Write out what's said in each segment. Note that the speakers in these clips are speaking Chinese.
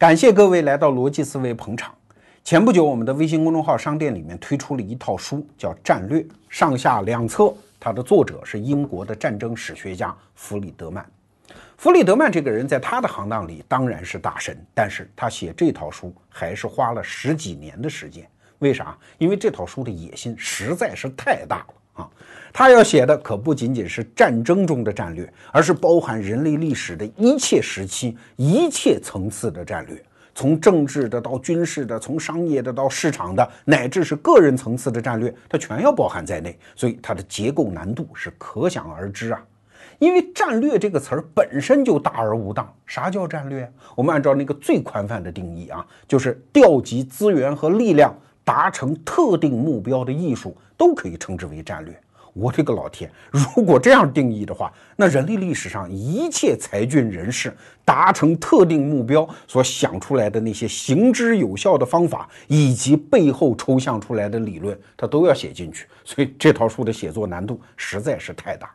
感谢各位来到逻辑思维捧场。前不久，我们的微信公众号商店里面推出了一套书，叫《战略》，上下两册。它的作者是英国的战争史学家弗里德曼。弗里德曼这个人在他的行当里当然是大神，但是他写这套书还是花了十几年的时间。为啥？因为这套书的野心实在是太大了。 他要写的可不仅仅是战争中的战略，而是包含人类历史的一切时期、一切层次的战略，从政治的到军事的，从商业的到市场的，乃至是个人层次的战略，它全要包含在内。所以它的结构难度是可想而知啊。因为战略这个词儿本身就大而无当。啥叫战略？我们按照那个最宽泛的定义啊，就是调集资源和力量， 达成特定目标的艺术都可以称之为战略。我这个老天，如果这样定义的话，那人类历史上一切才俊人士达成特定目标所想出来的那些行之有效的方法，以及背后抽象出来的理论，他都要写进去。所以这套书的写作难度实在是太大。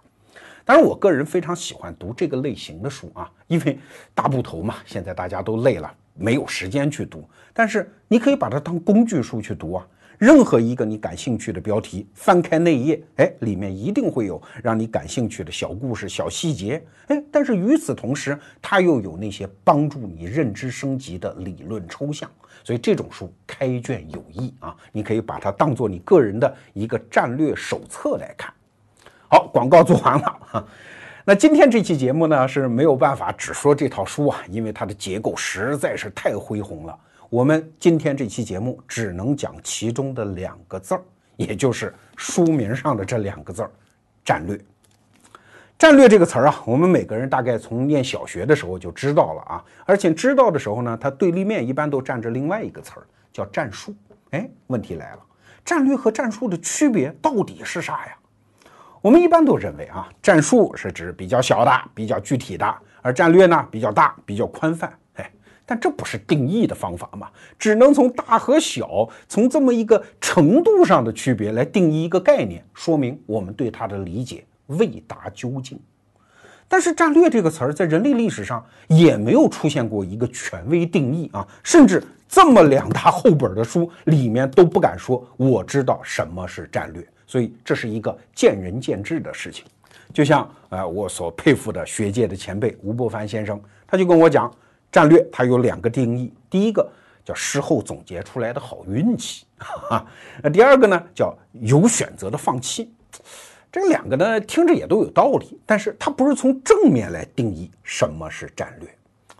当然，我个人非常喜欢读这个类型的书啊，因为大部头嘛，现在大家都累了，没有时间去读。但是你可以把它当工具书去读啊，任何一个你感兴趣的标题，翻开那一页，哎，里面一定会有让你感兴趣的小故事、小细节，哎，但是与此同时，它又有那些帮助你认知升级的理论抽象。所以这种书开卷有益啊，你可以把它当做你个人的一个战略手册来看。 好，广告做完了。那今天这期节目呢是没有办法只说这套书啊，因为它的结构实在是太恢宏了。我们今天这期节目只能讲其中的两个字儿，也就是书名上的这两个字儿——战略。战略这个词儿啊，我们每个人大概从念小学的时候就知道了啊，而且知道的时候呢，它对立面一般都占着另外一个词儿，叫战术。哎，问题来了，战略和战术的区别到底是啥呀？ 我们一般都认为啊，战术是指比较小的、比较具体的，而战略呢比较大、比较宽泛。哎，但这不是定义的方法嘛，只能从大和小，从这么一个程度上的区别来定义一个概念，说明我们对它的理解未达究竟。但是战略这个词儿在人类历史上也没有出现过一个权威定义啊，甚至这么两大厚本的书里面都不敢说我知道什么是战略。 所以这是一个见仁见智的事情，就像我所佩服的学界的前辈吴伯凡先生，他就跟我讲，战略它有两个定义，第一个叫事后总结出来的好运气，那第二个呢叫有选择的放弃。这两个呢听着也都有道理，但是它不是从正面来定义什么是战略。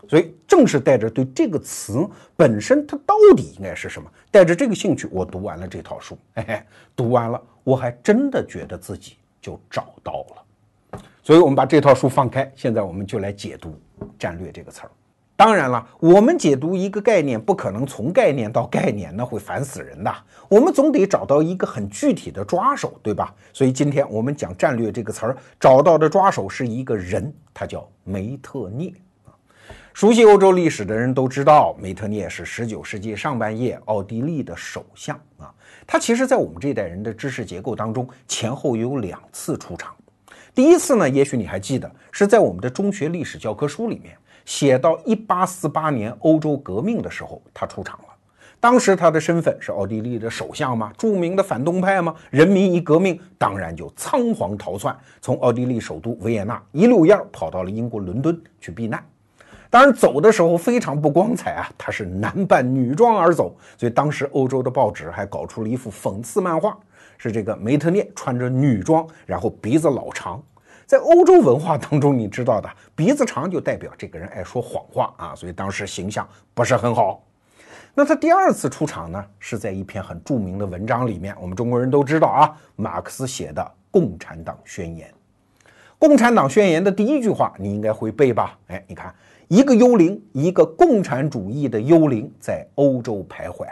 所以，正是带着对这个词本身它到底应该是什么，带着这个兴趣，我读完了这套书。哎，读完了，我还真的觉得自己就找到了。所以，我们把这套书放开，现在我们就来解读“战略”这个词儿。当然了，我们解读一个概念，不可能从概念到概念，那会烦死人的。我们总得找到一个很具体的抓手，对吧？所以，今天我们讲“战略”这个词儿，找到的抓手是一个人，他叫梅特涅。 熟悉欧洲历史的人都知道，梅特涅是19世纪上半叶奥地利的首相啊。他其实，在我们这代人的知识结构当中，前后有两次出场。第一次呢，也许你还记得，是在我们的中学历史教科书里面写到1848年欧洲革命的时候，他出场了。当时他的身份是奥地利的首相嘛，著名的反动派嘛，人民一革命，当然就仓皇逃窜，从奥地利首都维也纳一溜烟跑到了英国伦敦去避难。 当然，走的时候非常不光彩啊，他是男扮女装而走，所以当时欧洲的报纸还搞出了一幅讽刺漫画，是这个梅特涅穿着女装，然后鼻子老长。在欧洲文化当中，你知道的，鼻子长就代表这个人爱说谎话啊，所以当时形象不是很好。那他第二次出场呢，是在一篇很著名的文章里面，我们中国人都知道啊，马克思写的《共产党宣言》。《共产党宣言》的第一句话你应该会背吧？哎，你看。 一个幽灵，一个共产主义的幽灵在欧洲徘徊。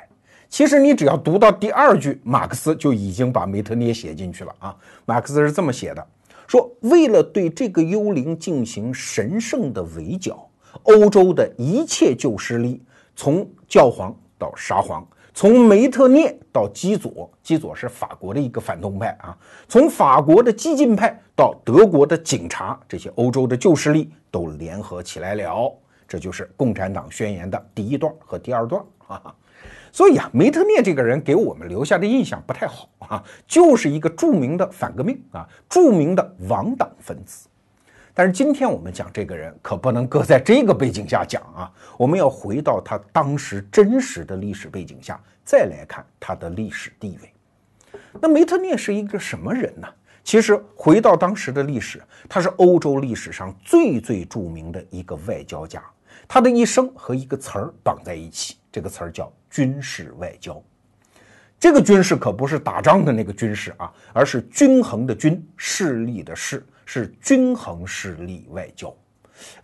其实你只要读到第二句，马克思就已经把梅特涅写进去了啊。马克思是这么写的：说为了对这个幽灵进行神圣的围剿，欧洲的一切旧势力，从教皇到沙皇，从梅特涅到基佐，基佐是法国的一个反动派啊，从法国的激进派到德国的警察，这些欧洲的旧势力。 都联合起来了，这就是共产党宣言的第一段和第二段啊。所以啊，梅特涅这个人给我们留下的印象不太好啊，就是一个著名的反革命啊，著名的亡党分子。但是今天我们讲这个人，可不能搁在这个背景下讲啊，我们要回到他当时真实的历史背景下，再来看他的历史地位。那梅特涅是一个什么人呢？其实回到当时的历史，他是欧洲历史上最著名的一个外交家。他的一生和一个词儿绑在一起，这个词儿叫军事外交。这个军事可不是打仗的那个军事啊，而是均衡的均，势力的势，是均衡势力外交。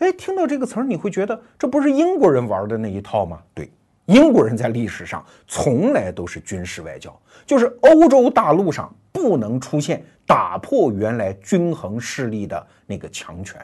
哎，听到这个词儿，你会觉得这不是英国人玩的那一套吗？对，英国人在历史上从来都是军事外交，就是欧洲大陆上不能出现打破原来均衡势力的那个强权。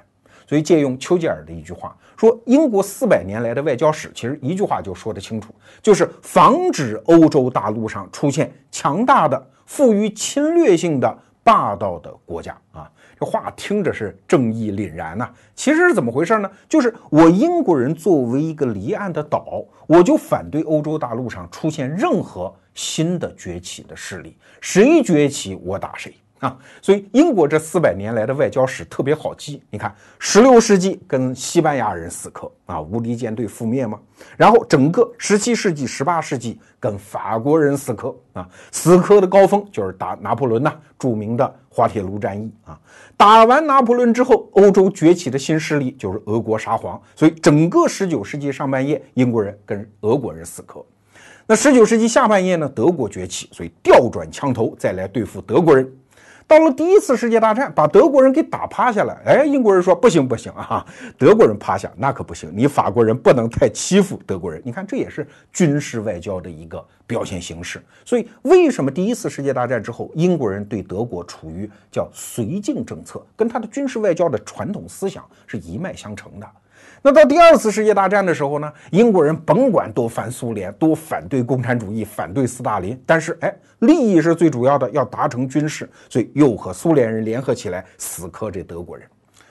所以借用丘吉尔的一句话说，英国400年来的外交史，其实一句话就说得清楚，就是防止欧洲大陆上出现强大的、富于侵略性的、霸道的国家啊。这话听着是正义凛然啊，其实是怎么回事呢？就是我英国人作为一个离岸的岛，我就反对欧洲大陆上出现任何新的崛起的势力，谁崛起我打谁啊。所以英国这400年来的外交史特别好记，你看16世纪跟西班牙人死磕啊，无敌舰队覆灭嘛，然后整个17世纪18世纪跟法国人死磕啊，死磕的高峰就是打拿破仑呐，著名的滑铁卢战役啊。打完拿破仑之后，欧洲崛起的新势力就是俄国沙皇，所以整个19世纪上半叶英国人跟俄国人死磕。那19世纪下半叶呢，德国崛起，所以调转枪头再来对付德国人。到了第一次世界大战，把德国人给打趴下来，哎，英国人说不行不行啊，德国人趴下那可不行，你法国人不能太欺负德国人。你看，这也是军事外交的一个表现形式。所以为什么第一次世界大战之后，英国人对德国处于叫绥靖政策，跟他的军事外交的传统思想是一脉相承的。那到第二次世界大战的时候呢，英国人甭管多反苏联，多反对共产主义，反对斯大林，但是哎，利益是最主要的，要达成军事，所以又和苏联人联合起来死磕这德国人。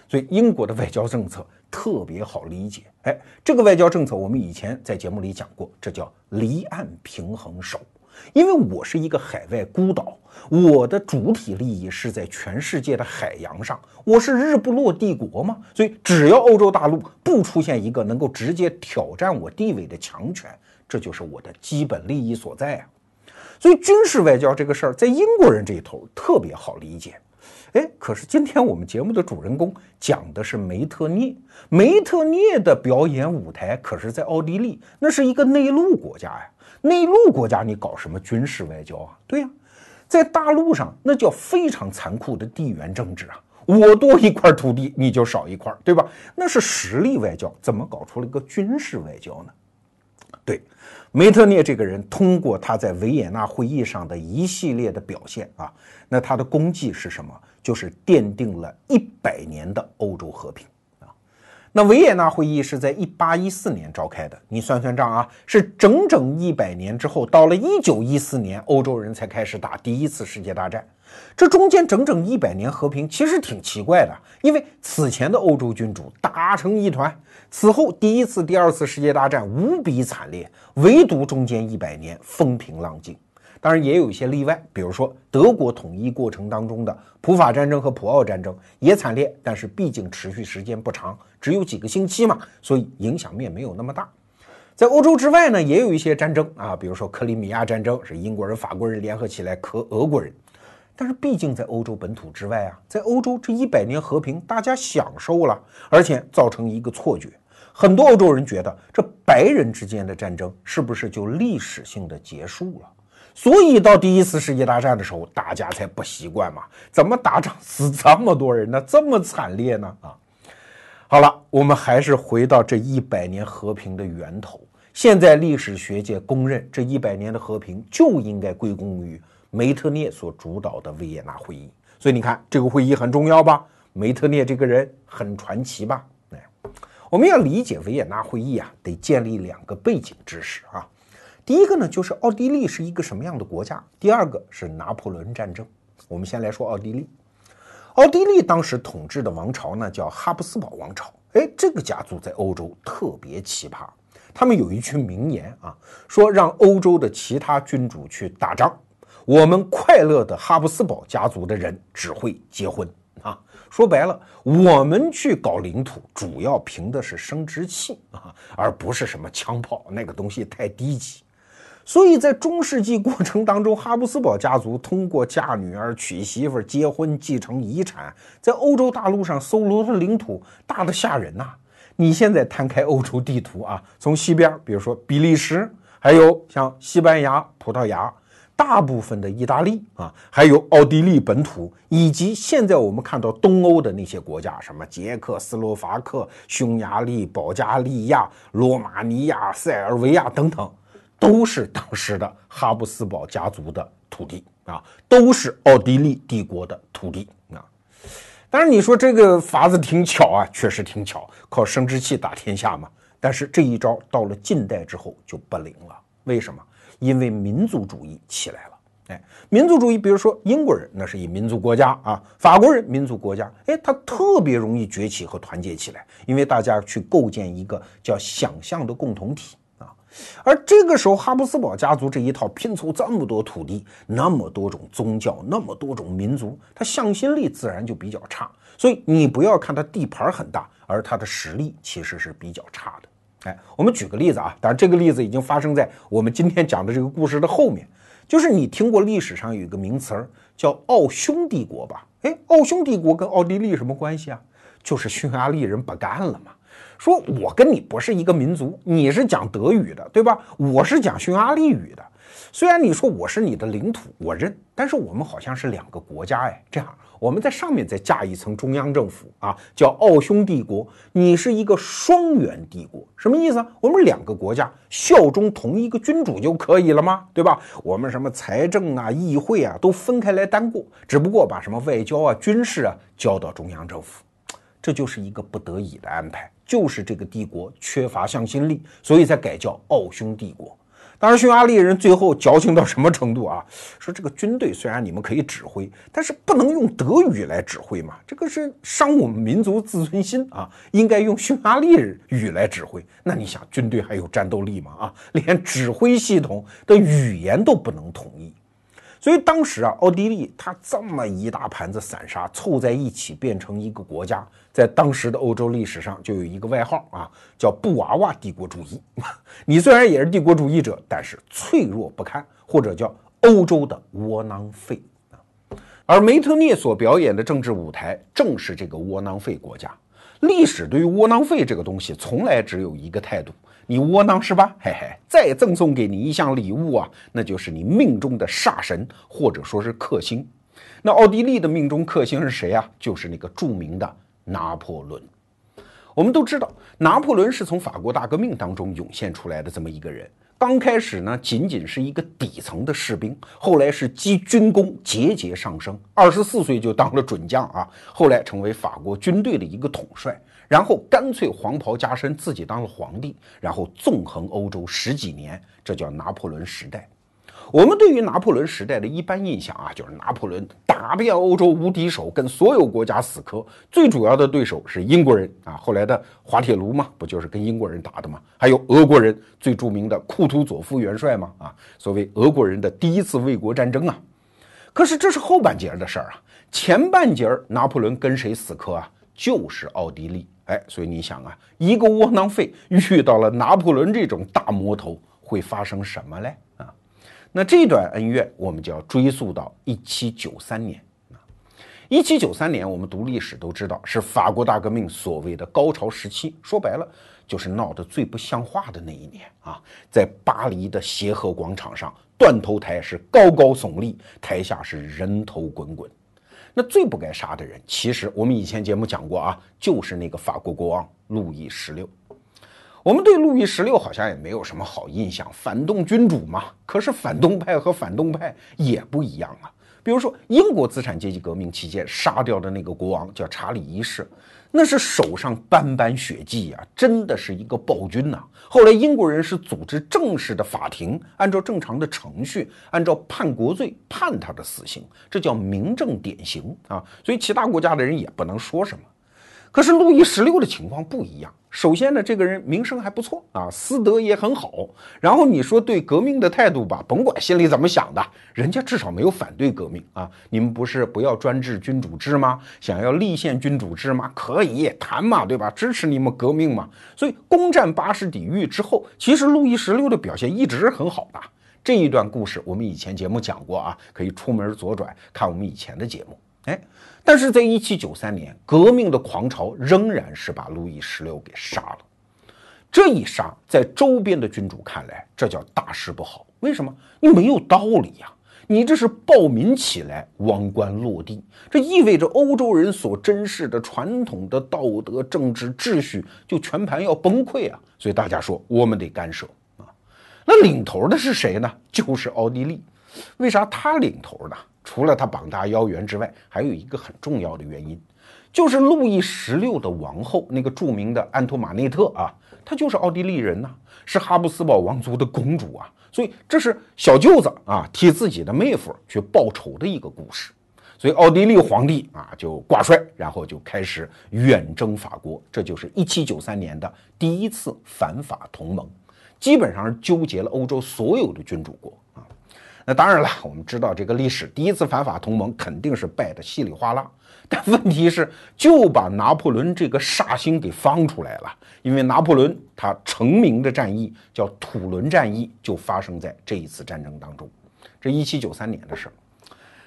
所以英国的外交政策特别好理解，哎，这个外交政策我们以前在节目里讲过，这叫离岸平衡手。因为我是一个海外孤岛，我的主体利益是在全世界的海洋上，我是日不落帝国嘛，所以只要欧洲大陆不出现一个能够直接挑战我地位的强权，这就是我的基本利益所在啊。所以军事外交这个事儿在英国人这一头特别好理解。哎，可是今天我们节目的主人公讲的是梅特涅，梅特涅的表演舞台可是在奥地利，那是一个内陆国家呀。内陆国家你搞什么军事外交啊？对呀，在大陆上那叫非常残酷的地缘政治啊，我多一块土地你就少一块，对吧？那是实力外交，怎么搞出了一个军事外交呢？对，梅特涅这个人通过他在维也纳会议上的一系列的表现啊，那他的功绩是什么？就是奠定了100年的欧洲和平啊。那维也纳会议是在1814年召开的，你算算账啊，是整整100年之后，到了1914年，欧洲人才开始打第一次世界大战。这中间整整100年和平，其实挺奇怪的，因为此前的欧洲君主打成一团，此后第一次、第二次世界大战无比惨烈，唯独中间100年风平浪静。当然也有一些例外，比如说德国统一过程当中的普法战争和普奥战争也惨烈，但是毕竟持续时间不长，只有几个星期嘛，所以影响面没有那么大。在欧洲之外呢，也有一些战争啊，比如说克里米亚战争是英国人、法国人联合起来克俄国人，但是毕竟在欧洲本土之外啊，在欧洲这100年和平大家享受了，而且造成一个错觉，很多欧洲人觉得这白人之间的战争是不是就历史性的结束了？所以到第一次世界大战的时候，大家才不习惯嘛，怎么打仗死这么多人呢？这么惨烈呢？啊，好了，我们还是回到这100年和平的源头。现在历史学界公认，这100年的和平就应该归功于梅特涅所主导的维也纳会议。所以你看，这个会议很重要吧？梅特涅这个人很传奇吧？哎，我们要理解维也纳会议啊，得建立2个背景知识啊。第一个呢，就是奥地利是一个什么样的国家，第二个是拿破仑战争。我们先来说奥地利。奥地利当时统治的王朝呢叫哈布斯堡王朝，哎，这个家族在欧洲特别奇葩，他们有一句名言啊，说让欧洲的其他君主去打仗，我们快乐的哈布斯堡家族的人只会结婚啊。说白了，我们去搞领土，主要凭的是生殖器啊，而不是什么枪炮，那个东西太低级。所以在中世纪过程当中，哈布斯堡家族通过嫁女儿、娶媳妇、结婚、继承遗产，在欧洲大陆上搜罗的领土大得吓人呐！你现在摊开欧洲地图啊，从西边，比如说比利时，还有像西班牙、葡萄牙，大部分的意大利啊，还有奥地利本土，以及现在我们看到东欧的那些国家，什么捷克斯洛伐克、匈牙利、保加利亚、罗马尼亚、塞尔维亚等等，都是当时的哈布斯堡家族的土地啊，都是奥地利帝国的土地啊。当然你说这个法子挺巧啊，确实挺巧，靠生殖器打天下嘛。但是这一招到了近代之后就不灵了，为什么？因为民族主义起来了。哎，民族主义，比如说英国人那是以民族国家啊，法国人民族国家，哎，它特别容易崛起和团结起来，因为大家去构建一个叫想象的共同体。而这个时候哈布斯堡家族这一套拼凑这么多土地，那么多种宗教，那么多种民族，它向心力自然就比较差。所以你不要看它地盘很大，而它的实力其实是比较差的。哎，我们举个例子啊，当然这个例子已经发生在我们今天讲的这个故事的后面，就是你听过历史上有一个名词叫奥匈帝国吧？哎，奥匈帝国跟奥地利什么关系啊？就是匈牙利人不干了嘛。说我跟你不是一个民族，你是讲德语的，对吧？我是讲匈牙利语的。虽然你说我是你的领土，我认，但是我们好像是两个国家哎。这样，我们在上面再架一层中央政府啊，叫奥匈帝国。你是一个双元帝国，什么意思啊？我们两个国家效忠同一个君主就可以了吗？对吧？我们什么财政啊、议会啊都分开来单过，只不过把什么外交啊、军事啊交到中央政府。这就是一个不得已的安排，就是这个帝国缺乏向心力，所以才改叫奥匈帝国。当然，匈牙利人最后矫情到什么程度啊？说这个军队虽然你们可以指挥，但是不能用德语来指挥嘛，这个是伤我们民族自尊心啊！应该用匈牙利语来指挥。那你想，军队还有战斗力吗？啊，连指挥系统的语言都不能统一。所以当时啊，奥地利它这么一大盘子散沙凑在一起变成一个国家，在当时的欧洲历史上就有一个外号啊，叫布娃娃帝国主义。你虽然也是帝国主义者，但是脆弱不堪，或者叫欧洲的窝囊废。而梅特涅所表演的政治舞台正是这个窝囊废国家。历史对于窝囊废这个东西从来只有一个态度，你窝囊是吧？嘿嘿，再赠送给你一项礼物啊，那就是你命中的煞神或者说是克星。那奥地利的命中克星是谁啊？就是那个著名的拿破仑。我们都知道，拿破仑是从法国大革命当中涌现出来的这么一个人。刚开始呢，仅仅是一个底层的士兵，后来是积军功节节上升，24岁就当了准将啊，后来成为法国军队的一个统帅，然后干脆黄袍加身，自己当了皇帝，然后纵横欧洲10几年，这叫拿破仑时代。我们对于拿破仑时代的一般印象啊，就是拿破仑打遍欧洲无敌手，跟所有国家死磕，最主要的对手是英国人啊，后来的滑铁卢嘛，不就是跟英国人打的嘛？还有俄国人，最著名的库图佐夫元帅嘛，啊，所谓俄国人的第一次卫国战争啊。可是这是后半截的事儿啊，前半截拿破仑跟谁死磕啊？就是奥地利。哎，所以你想啊，一个窝囊废遇到了拿破仑这种大魔头，会发生什么嘞？啊？那这段恩怨我们就要追溯到1793年。1793年我们读历史都知道是法国大革命所谓的高潮时期，说白了就是闹得最不像话的那一年啊。在巴黎的协和广场上，断头台是高高耸立，台下是人头滚滚。那最不该杀的人，其实我们以前节目讲过啊，就是那个法国国王路易16。我们对路易16好像也没有什么好印象，反动君主嘛。可是反动派和反动派也不一样啊。比如说英国资产阶级革命期间杀掉的那个国王叫查理一世，那是手上斑斑血迹啊，真的是一个暴君啊。后来英国人是组织正式的法庭，按照正常的程序，按照叛国罪判他的死刑，这叫明正典刑啊。所以其他国家的人也不能说什么。可是路易16的情况不一样。首先呢，这个人名声还不错啊，私德也很好。然后你说对革命的态度吧，甭管心里怎么想的，人家至少没有反对革命啊。你们不是不要专制君主制吗？想要立宪君主制吗？可以谈嘛，对吧？支持你们革命嘛。所以攻占巴士底狱之后，其实路易16的表现一直是很好的。这一段故事我们以前节目讲过啊，可以出门左转看我们以前的节目。哎，但是在1793年，革命的狂潮仍然是把路易16给杀了。这一杀，在周边的君主看来，这叫大事不好。为什么？你没有道理呀！你这是暴民起来，王冠落地，这意味着欧洲人所珍视的传统的道德、政治秩序就全盘要崩溃啊！所以大家说，我们得干涉啊。那领头的是谁呢？就是奥地利。为啥他领头呢？除了他膀大腰圆之外，还有一个很重要的原因，就是路易16的王后那个著名的安托马内特啊，她就是奥地利人呐，是哈布斯堡王族的公主啊，所以这是小舅子啊替自己的妹夫去报仇的一个故事。所以奥地利皇帝啊就挂帅，然后就开始远征法国，这就是1793年的第一次反法同盟，基本上纠结了欧洲所有的君主国啊。那当然了，我们知道这个历史，第一次反法同盟肯定是败得稀里哗啦，但问题是就把拿破仑这个煞星给放出来了，因为拿破仑他成名的战役叫土伦战役，就发生在这一次战争当中，这1793年的事。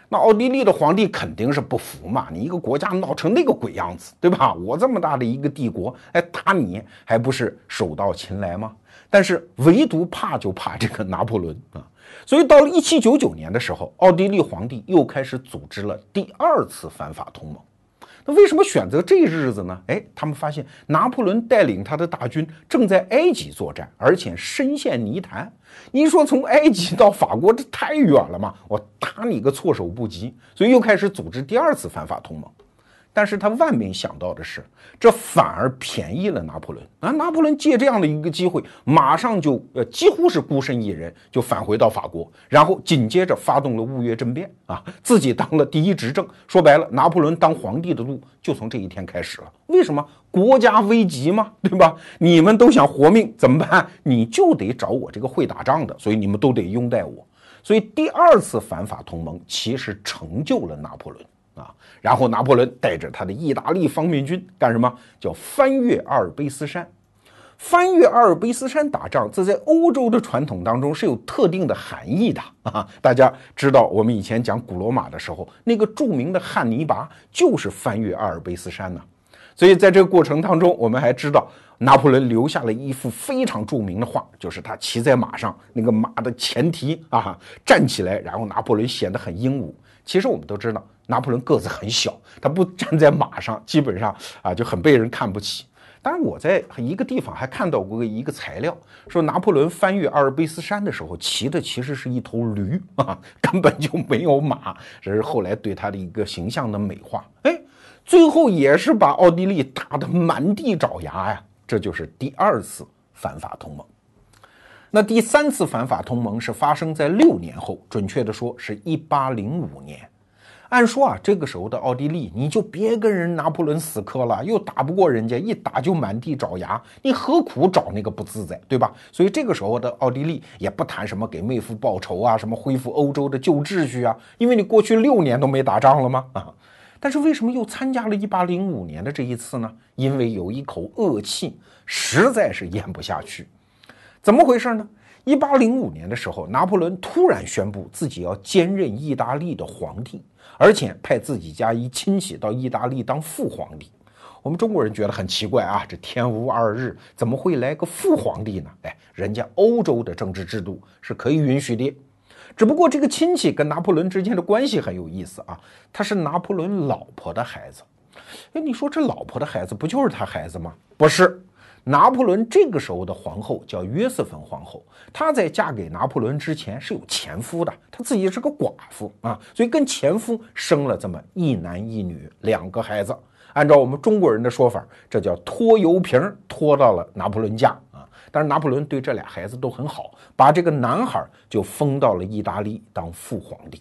那奥地利的皇帝肯定是不服嘛，你一个国家闹成那个鬼样子，对吧？我这么大的一个帝国，哎，打你还不是手到擒来吗？但是唯独怕就怕这个拿破仑啊。所以到了1799年的时候，奥地利皇帝又开始组织了第二次反法同盟。那为什么选择这日子呢？哎，他们发现拿破仑带领他的大军正在埃及作战，而且深陷泥潭。你说从埃及到法国这太远了嘛，我打你个措手不及。所以又开始组织第二次反法同盟。但是他万没想到的是，这反而便宜了拿破仑啊！拿破仑借这样的一个机会，马上就几乎是孤身一人就返回到法国，然后紧接着发动了雾月政变啊，自己当了第一执政。说白了，拿破仑当皇帝的路就从这一天开始了。为什么？国家危急嘛，对吧？你们都想活命怎么办？你就得找我这个会打仗的，所以你们都得拥戴我。所以第二次反法同盟其实成就了拿破仑。然后拿破仑带着他的意大利方面军干什么？叫翻越阿尔卑斯山。翻越阿尔卑斯山打仗，这在欧洲的传统当中是有特定的含义的啊！大家知道，我们以前讲古罗马的时候，那个著名的汉尼拔就是翻越阿尔卑斯山呢。所以在这个过程当中，我们还知道拿破仑留下了一幅非常著名的画，就是他骑在马上，那个马的前蹄啊站起来，然后拿破仑显得很英武。其实我们都知道拿破仑个子很小，他不站在马上基本上啊就很被人看不起。当然我在一个地方还看到过一个材料，说拿破仑翻越阿尔卑斯山的时候骑的其实是一头驴啊，根本就没有马，这是后来对他的一个形象的美化。哎，最后也是把奥地利打得满地找牙呀，这就是第二次反法同盟。那第三次反法同盟是发生在6年后，准确的说是1805年。按说啊，这个时候的奥地利，你就别跟人拿破仑死磕了，又打不过人家，一打就满地找牙，你何苦找那个不自在，对吧？所以这个时候的奥地利也不谈什么给妹夫报仇啊，什么恢复欧洲的旧秩序啊，因为你过去6年都没打仗了吗？啊，但是为什么又参加了1805年的这一次呢？因为有一口恶气，实在是咽不下去。怎么回事呢？1805年的时候，拿破仑突然宣布自己要兼任意大利的皇帝，而且派自己家一亲戚到意大利当副皇帝。我们中国人觉得很奇怪啊，这天无二日，怎么会来个副皇帝呢？哎，人家欧洲的政治制度是可以允许的。只不过这个亲戚跟拿破仑之间的关系很有意思啊，他是拿破仑老婆的孩子。哎，你说这老婆的孩子不就是他孩子吗？不是。拿破仑这个时候的皇后叫约瑟芬皇后，她在嫁给拿破仑之前是有前夫的，她自己是个寡妇啊，所以跟前夫生了这么一男一女2个孩子。按照我们中国人的说法，这叫拖油瓶拖到了拿破仑家啊。但是拿破仑对这俩孩子都很好，把这个男孩就封到了意大利当副皇帝。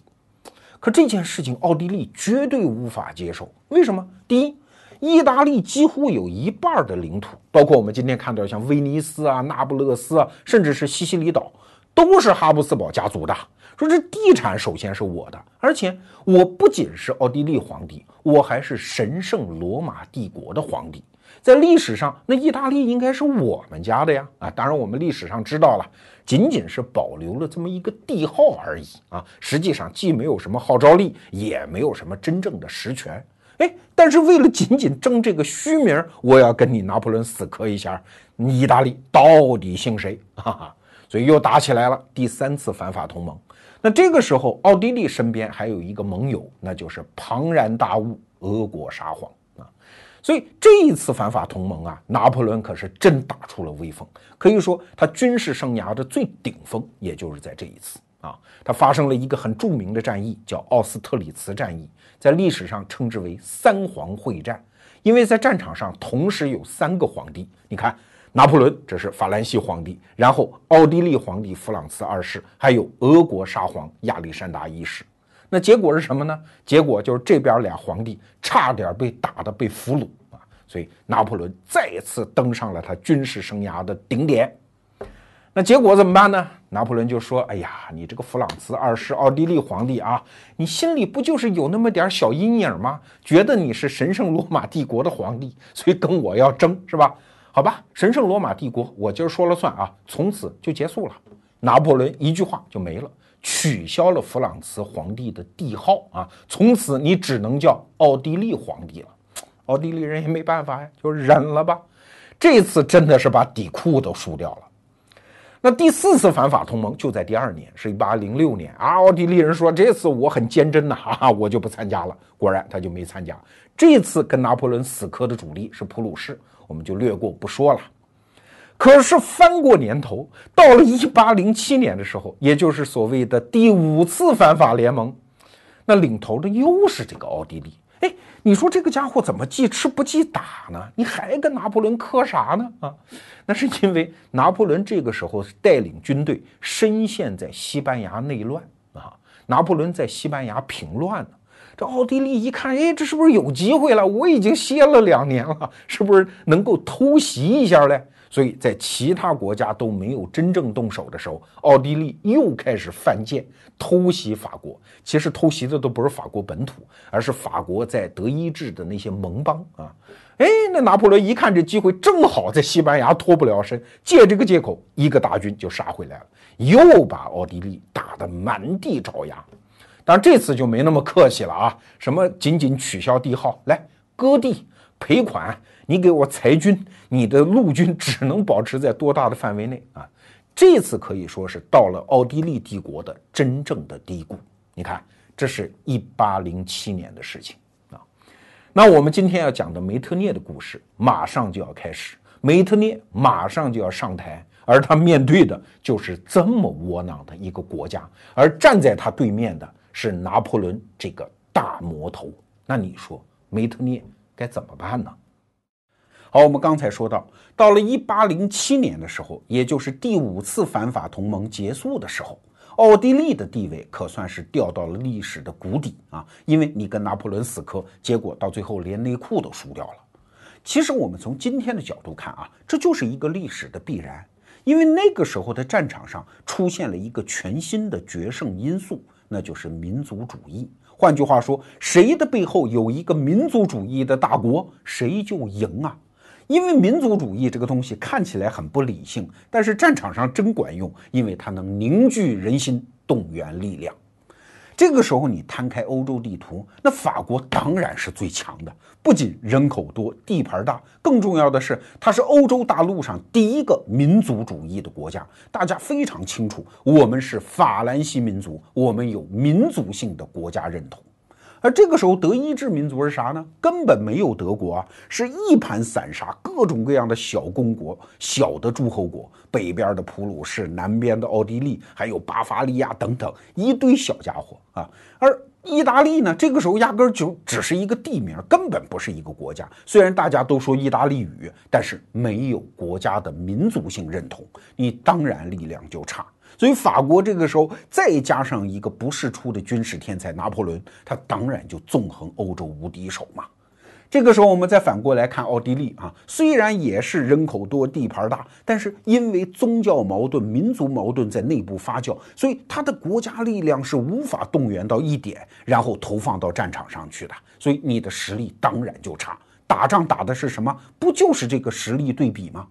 可这件事情奥地利绝对无法接受，为什么？第一，意大利几乎有一半的领土，包括我们今天看到像威尼斯啊、那不勒斯啊，甚至是西西里岛，都是哈布斯堡家族的。说这地产首先是我的，而且我不仅是奥地利皇帝，我还是神圣罗马帝国的皇帝。在历史上，那意大利应该是我们家的呀！啊，当然我们历史上知道了，仅仅是保留了这么一个帝号而已啊，实际上既没有什么号召力，也没有什么真正的实权。哎，但是为了仅仅争这个虚名，我要跟你拿破仑死磕一下，你意大利到底姓谁？哈哈，所以又打起来了，第三次反法同盟。那这个时候，奥地利身边还有一个盟友，那就是庞然大物俄国沙皇。所以这一次反法同盟啊，拿破仑可是真打出了威风，可以说他军事生涯的最顶峰，也就是在这一次啊，他发生了一个很著名的战役，叫奥斯特里茨战役，在历史上称之为三皇会战，因为在战场上同时有三个皇帝，你看拿破仑这是法兰西皇帝，然后奥地利皇帝弗朗茨二世，还有俄国沙皇亚历山大一世。那结果是什么呢？结果就是这边俩皇帝差点被打得被俘虏啊！所以拿破仑再次登上了他军事生涯的顶点。那结果怎么办呢？拿破仑就说：“哎呀，你这个弗朗茨二世奥地利皇帝啊，你心里不就是有那么点小阴影吗？觉得你是神圣罗马帝国的皇帝，所以跟我要争是吧？好吧，神圣罗马帝国我今儿说了算啊，从此就结束了。”拿破仑一句话就没了。取消了弗朗茨皇帝的帝号啊，从此你只能叫奥地利皇帝了。奥地利人也没办法呀，就忍了吧。这次真的是把底裤都输掉了。那第四次反法同盟就在第二年，是1806年啊。奥地利人说这次我很坚贞呐，我就不参加了。果然他就没参加。这次跟拿破仑死磕的主力是普鲁士，我们就略过不说了。可是翻过年头，到了1807年的时候，也就是所谓的第五次反法联盟，那领头的又是这个奥地利。哎，你说这个家伙怎么记吃不记打呢？你还跟拿破仑磕啥呢？啊，那是因为拿破仑这个时候带领军队深陷在西班牙内乱啊，拿破仑在西班牙平乱呢。这奥地利一看，哎，这是不是有机会了？我已经歇了2年了，是不是能够偷袭一下嘞？所以在其他国家都没有真正动手的时候，奥地利又开始犯贱，偷袭法国。其实偷袭的都不是法国本土，而是法国在德意志的那些盟邦啊。哎，那拿破仑一看这机会正好在西班牙脱不了身，借这个借口一个大军就杀回来了，又把奥地利打得满地找牙。当然这次就没那么客气了啊，什么仅仅取消帝号，来割地赔款，你给我裁军，你的陆军只能保持在多大的范围内啊？这次可以说是到了奥地利帝国的真正的低谷。你看，这是1807年的事情啊。那我们今天要讲的梅特涅的故事马上就要开始，梅特涅马上就要上台，而他面对的就是这么窝囊的一个国家，而站在他对面的是拿破仑这个大魔头。那你说，梅特涅该怎么办呢？好，我们刚才说到，到了1807年的时候，也就是第五次反法同盟结束的时候，奥地利的地位可算是掉到了历史的谷底啊！因为你跟拿破仑死磕，结果到最后连内裤都输掉了。其实我们从今天的角度看啊，这就是一个历史的必然，因为那个时候的战场上出现了一个全新的决胜因素，那就是民族主义。换句话说，谁的背后有一个民族主义的大国，谁就赢啊！因为民族主义这个东西看起来很不理性，但是战场上真管用，因为它能凝聚人心，动员力量。这个时候你摊开欧洲地图，那法国当然是最强的，不仅人口多，地盘大，更重要的是它是欧洲大陆上第一个民族主义的国家。大家非常清楚，我们是法兰西民族，我们有民族性的国家认同。而这个时候德意志民族是啥呢？根本没有德国啊，是一盘散沙，各种各样的小公国，小的诸侯国，北边的普鲁士，南边的奥地利，还有巴伐利亚等等一堆小家伙啊。而意大利呢，这个时候压根儿就只是一个地名，根本不是一个国家，虽然大家都说意大利语，但是没有国家的民族性认同，你当然力量就差。所以法国这个时候再加上一个不世出的军事天才拿破仑，他当然就纵横欧洲无敌手嘛。这个时候我们再反过来看奥地利啊，虽然也是人口多、地盘大，但是因为宗教矛盾、民族矛盾在内部发酵，所以它的国家力量是无法动员到一点，然后投放到战场上去的，所以你的实力当然就差。打仗打的是什么？不就是这个实力对比吗？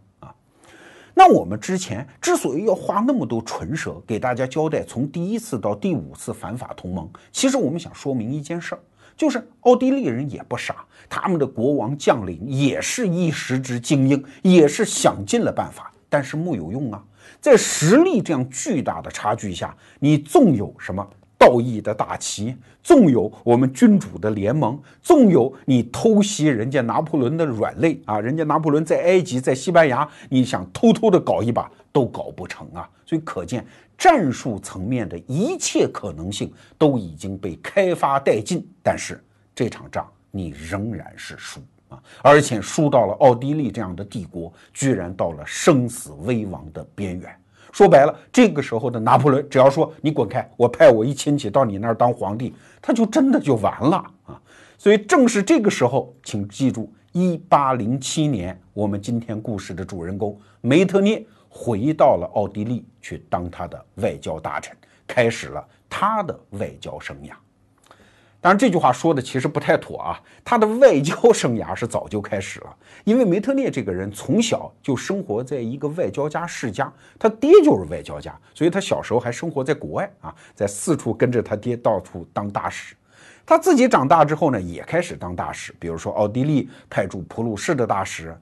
那我们之前之所以要花那么多唇舌给大家交代从第一次到第五次反法同盟，其实我们想说明一件事儿，就是奥地利人也不傻，他们的国王将领也是一时之精英，也是想尽了办法，但是木有用啊。在实力这样巨大的差距下，你纵有什么道义的大旗，纵有我们君主的联盟，纵有你偷袭人家拿破仑的软肋啊！人家拿破仑在埃及、在西班牙，你想偷偷的搞一把都搞不成啊！所以可见战术层面的一切可能性都已经被开发殆尽，但是这场仗你仍然是输啊！而且输到了奥地利这样的帝国，居然到了生死危亡的边缘。说白了，这个时候的拿破仑只要说你滚开，我派我一亲戚到你那儿当皇帝，他就真的就完了啊！所以正是这个时候，请记住1807年我们今天故事的主人公梅特涅回到了奥地利去当他的外交大臣，开始了他的外交生涯。当然这句话说的其实不太妥啊，他的外交生涯是早就开始了，因为梅特涅这个人从小就生活在一个外交家世家，他爹就是外交家，所以他小时候还生活在国外啊，在四处跟着他爹到处当大使。他自己长大之后呢，也开始当大使，比如说奥地利派驻普鲁士的大使。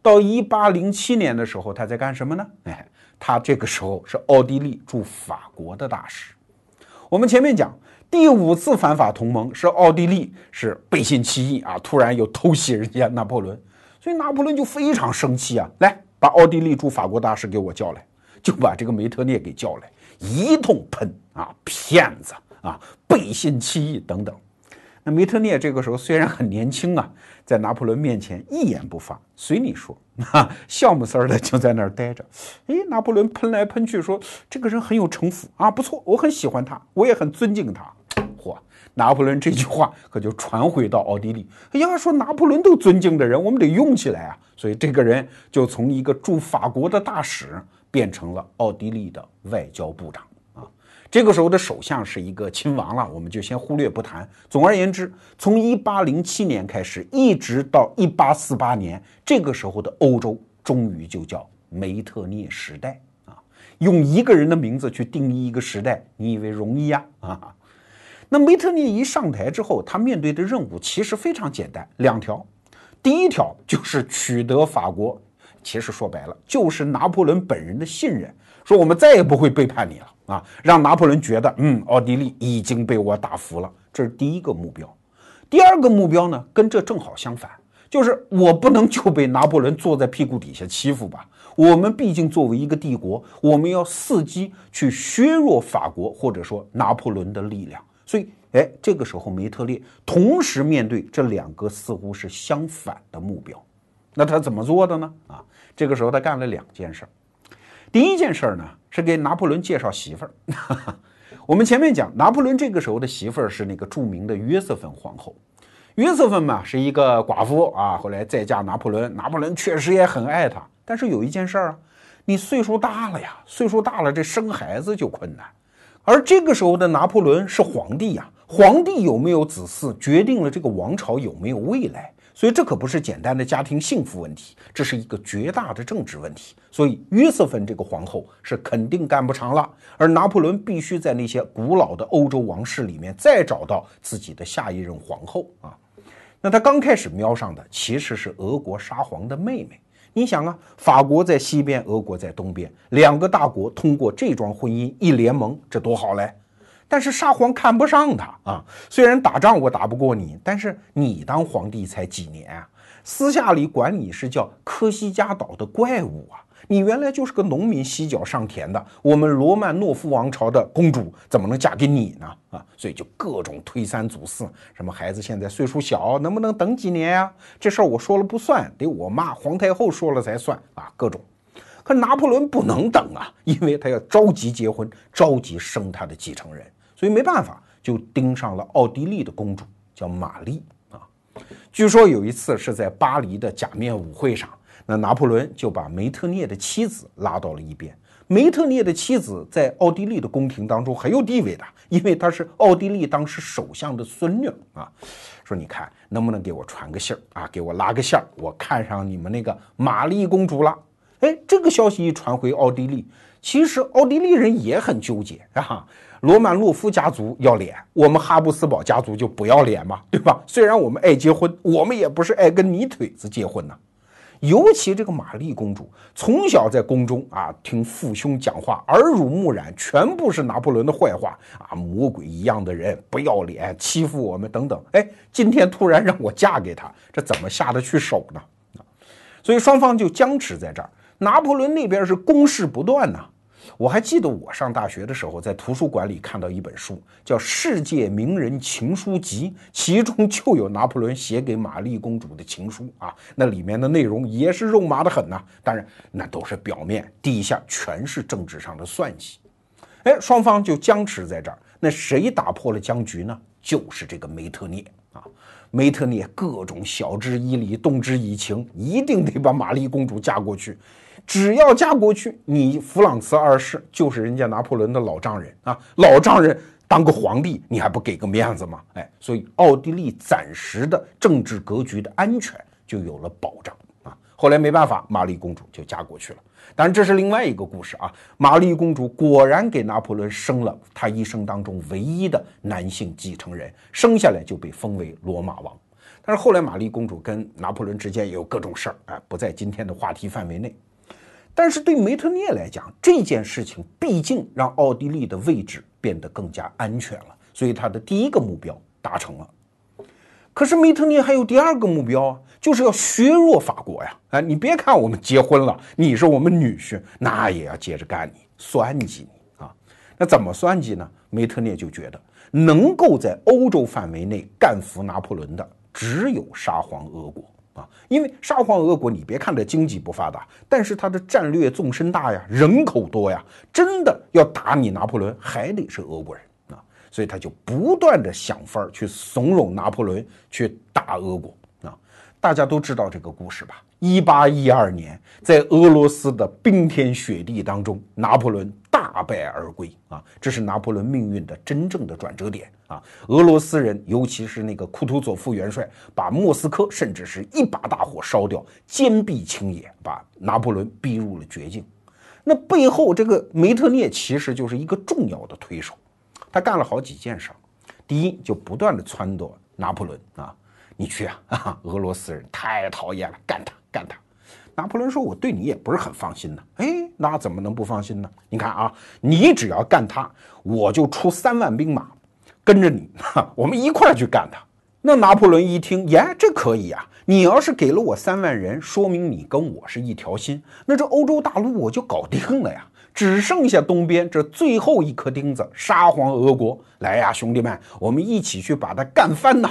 到1807年的时候他在干什么呢？他这个时候是奥地利驻法国的大使。我们前面讲第五次反法同盟是奥地利是背信弃义啊，突然又偷袭人家拿破仑，所以拿破仑就非常生气啊，来把奥地利驻法国大使给我叫来，就把这个梅特涅给叫来，一通喷啊，骗子啊，背信弃义等等。那梅特涅这个时候虽然很年轻啊，在拿破仑面前一言不发，随你说啊，笑么丝儿的就在那儿待着。拿破仑喷来喷去说这个人很有城府啊，不错，我很喜欢他，我也很尊敬他。拿破仑这句话可就传回到奥地利，哎呀，说拿破仑都尊敬的人，我们得用起来啊！所以这个人就从一个驻法国的大使变成了奥地利的外交部长啊。这个时候的首相是一个亲王了，我们就先忽略不谈。总而言之，从1807年开始，一直到1848年，这个时候的欧洲终于就叫梅特涅时代啊。用一个人的名字去定义一个时代，你以为容易呀？那梅特涅一上台之后，他面对的任务其实非常简单，两条。第一条就是取得法国，其实说白了就是拿破仑本人的信任，说我们再也不会背叛你了啊，让拿破仑觉得奥地利已经被我打服了，这是第一个目标。第二个目标呢，跟这正好相反，就是我不能就被拿破仑坐在屁股底下欺负吧，我们毕竟作为一个帝国，我们要伺机去削弱法国或者说拿破仑的力量。所以这个时候梅特涅同时面对这两个似乎是相反的目标，那他怎么做的呢？这个时候他干了两件事。第一件事呢，是给拿破仑介绍媳妇儿。我们前面讲，拿破仑这个时候的媳妇儿是那个著名的约瑟芬皇后。约瑟芬嘛，是一个寡妇啊，后来再嫁拿破仑，拿破仑确实也很爱她，但是有一件事啊，你岁数大了呀，岁数大了这生孩子就困难。而这个时候的拿破仑是皇帝呀，皇帝有没有子嗣决定了这个王朝有没有未来，所以这可不是简单的家庭幸福问题，这是一个绝大的政治问题。所以约瑟芬这个皇后是肯定干不长了，而拿破仑必须在那些古老的欧洲王室里面再找到自己的下一任皇后啊。那他刚开始瞄上的其实是俄国沙皇的妹妹。你想啊，法国在西边，俄国在东边，两个大国通过这桩婚姻一联盟，这多好嘞！但是沙皇看不上他啊，虽然打仗我打不过你，但是你当皇帝才几年啊，私下里管你是叫科西嘉岛的怪物啊，你原来就是个农民洗脚上田的，我们罗曼诺夫王朝的公主怎么能嫁给你呢？所以就各种推三阻四，什么孩子现在岁数小，能不能等几年呀？这事儿我说了不算，得我妈皇太后说了才算啊，各种。可拿破仑不能等啊，因为他要着急结婚，着急生他的继承人，所以没办法，就盯上了奥地利的公主，叫玛丽啊。据说有一次是在巴黎的假面舞会上，那拿破仑就把梅特涅的妻子拉到了一边。梅特涅的妻子在奥地利的宫廷当中很有地位的，因为她是奥地利当时首相的孙女啊。说你看能不能给我传个信儿啊，给我拉个线儿，我看上你们那个玛丽公主了。哎，这个消息一传回奥地利，其实奥地利人也很纠结啊。罗曼诺夫家族要脸，我们哈布斯堡家族就不要脸嘛，对吧？虽然我们爱结婚，我们也不是爱跟泥腿子结婚呢。尤其这个玛丽公主从小在宫中啊听父兄讲话，耳濡目染，全部是拿破仑的坏话啊，魔鬼一样的人，不要脸，欺负我们等等。哎，今天突然让我嫁给他，这怎么下得去手呢？所以双方就僵持在这儿。拿破仑那边是攻势不断呢。我还记得我上大学的时候，在图书馆里看到一本书，叫《世界名人情书集》，其中就有拿破仑写给玛丽公主的情书啊。那里面的内容也是肉麻的很呐、啊，当然那都是表面，底下全是政治上的算计。哎，双方就僵持在这儿。那谁打破了僵局呢？就是这个梅特涅啊。梅特涅各种晓之以理，动之以情，一定得把玛丽公主嫁过去。只要嫁过去，你弗朗茨二世就是人家拿破仑的老丈人啊！老丈人当个皇帝，你还不给个面子吗？哎，所以奥地利暂时的政治格局的安全就有了保障啊！后来没办法，玛丽公主就嫁过去了。当然这是另外一个故事啊！玛丽公主果然给拿破仑生了他一生当中唯一的男性继承人，生下来就被封为罗马王。但是后来玛丽公主跟拿破仑之间也有各种事儿，哎，不在今天的话题范围内。但是对梅特涅来讲，这件事情毕竟让奥地利的位置变得更加安全了，所以他的第一个目标达成了。可是梅特涅还有第二个目标啊，就是要削弱法国呀！哎，你别看我们结婚了，你是我们女婿，那也要接着干你，算计你啊！那怎么算计呢？梅特涅就觉得，能够在欧洲范围内干服拿破仑的，只有沙皇俄国。啊，因为沙皇俄国，你别看它经济不发达，但是它的战略纵深大呀，人口多呀，真的要打你拿破仑还得是俄国人啊，所以他就不断的想法去怂恿拿破仑去打俄国啊。大家都知道这个故事吧？1812年，在俄罗斯的冰天雪地当中，拿破仑大败而归啊，这是拿破仑命运的真正的转折点啊！俄罗斯人，尤其是那个库图佐夫元帅，把莫斯科甚至是一把大火烧掉，坚壁清野，把拿破仑逼入了绝境。那背后这个梅特涅其实就是一个重要的推手，他干了好几件事。第一，就不断的撺掇拿破仑啊，你去啊，俄罗斯人太讨厌了，干他干他。拿破仑说：“我对你也不是很放心呢。”哎，那怎么能不放心呢？你看啊，你只要干他，我就出3万兵马跟着你，我们一块儿去干他。那拿破仑一听，耶，这可以啊！你要是给了我3万人，说明你跟我是一条心，那这欧洲大陆我就搞定了呀。只剩下东边这最后一颗钉子，沙皇俄国。来呀，兄弟们，我们一起去把他干翻呐！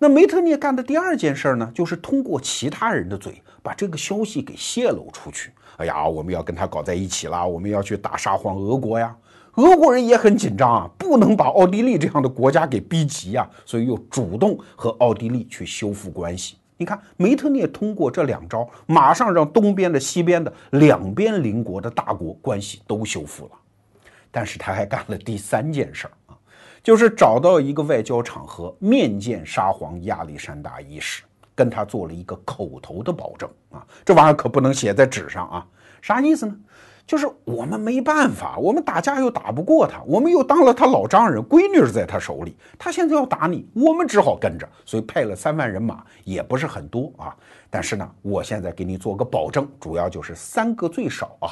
那梅特涅干的第二件事呢，就是通过其他人的嘴把这个消息给泄露出去。哎呀，我们要跟他搞在一起啦，我们要去打沙皇俄国呀！俄国人也很紧张啊，不能把奥地利这样的国家给逼急啊，所以又主动和奥地利去修复关系。你看，梅特涅通过这两招，马上让东边的、西边的两边邻国的大国关系都修复了。但是他还干了第三件事啊，就是找到一个外交场合，面见沙皇亚历山大一世，跟他做了一个口头的保证啊，这玩意儿可不能写在纸上啊。啥意思呢？就是我们没办法，我们打架又打不过他，我们又当了他老丈人，闺女是在他手里，他现在要打你，我们只好跟着，所以派了3万人马也不是很多啊。但是呢，我现在给你做个保证，主要就是3个最少啊。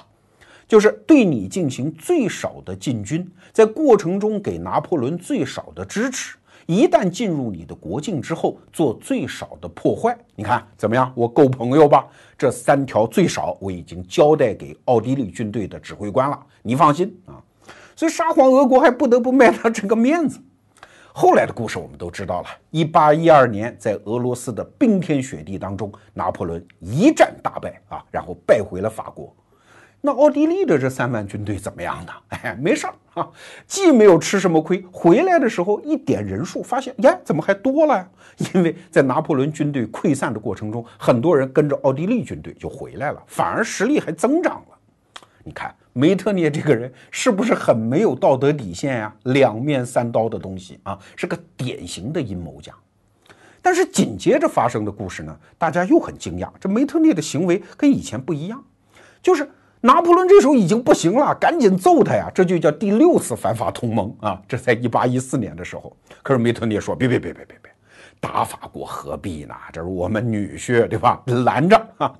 就是对你进行最少的进军，在过程中给拿破仑最少的支持，一旦进入你的国境之后做最少的破坏。你看怎么样，我够朋友吧？这3条最少我已经交代给奥地利军队的指挥官了，你放心啊。所以沙皇俄国还不得不卖他这个面子。后来的故事我们都知道了，1812年在俄罗斯的冰天雪地当中，拿破仑一战大败啊，然后败回了法国。那奥地利的这3万军队怎么样呢？哎，没事儿啊，既没有吃什么亏，回来的时候一点人数，发现呀，怎么还多了呀？因为在拿破仑军队溃散的过程中，很多人跟着奥地利军队就回来了，反而实力还增长了。你看梅特涅这个人是不是很没有道德底线呀？两面三刀的东西啊，是个典型的阴谋家。 但是紧接着发生的故事呢，大家又很惊讶，这梅特涅的行为跟以前不一样，就是拿破仑这时候已经不行了，赶紧揍他呀，这就叫第6次反法同盟啊，这才1814年的时候。可是梅特涅说别，打法国何必呢？这是我们女婿，对吧？拦着啊！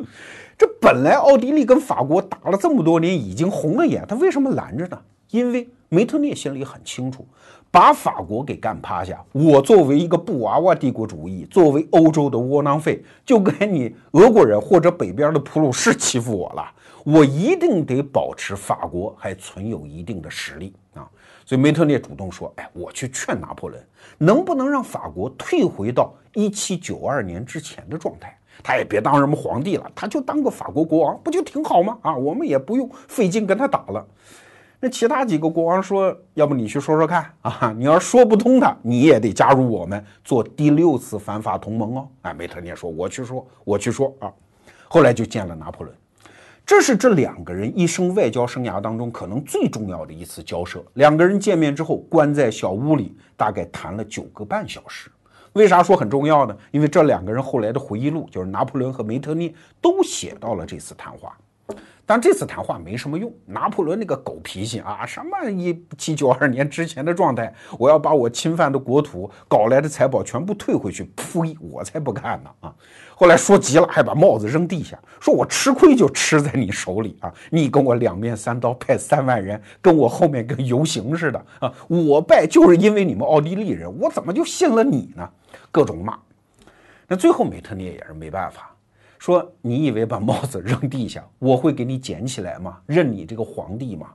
这本来奥地利跟法国打了这么多年，已经红了眼，他为什么拦着呢？因为梅特涅心里很清楚。 把法国给干趴下，我作为一个布娃娃帝国主义，作为欧洲的窝囊废，就跟你俄国人或者北边的普鲁士欺负我了，我一定得保持法国还存有一定的实力啊！所以梅特涅主动说：“哎，我去劝拿破仑，能不能让法国退回到1792年之前的状态？他也别当什么皇帝了，他就当个法国国王，不就挺好吗？啊，我们也不用费劲跟他打了。” 那其他几个国王说：“要不你去说说看啊？你要说不通他，你也得加入我们做第6次反法同盟哦。”哎，梅特涅说：“我去说，我去说啊。”后来就见了拿破仑，这是这2个人一生外交生涯当中可能最重要的一次交涉。2个人见面之后，关在小屋里，大概谈了9个半小时。为啥说很重要呢？因为这2个人后来的回忆录，就是拿破仑和梅特涅都写到了这次谈话。 但这次谈话没什么用，拿破仑那个狗脾性啊，什么1792年之前的状态，我要把我侵犯的国土搞来的财宝全部退回去，呸，我才不干呢啊！后来说急了，还把帽子扔地下，说我吃亏就吃在你手里啊，你跟我两面三刀，派3万人跟我后面跟游行似的啊，我败就是因为你们奥地利人，我怎么就信了你呢？各种骂，那最后梅特涅也是没办法。 说你以为把帽子扔地下，我会给你捡起来吗？认你这个皇帝吗？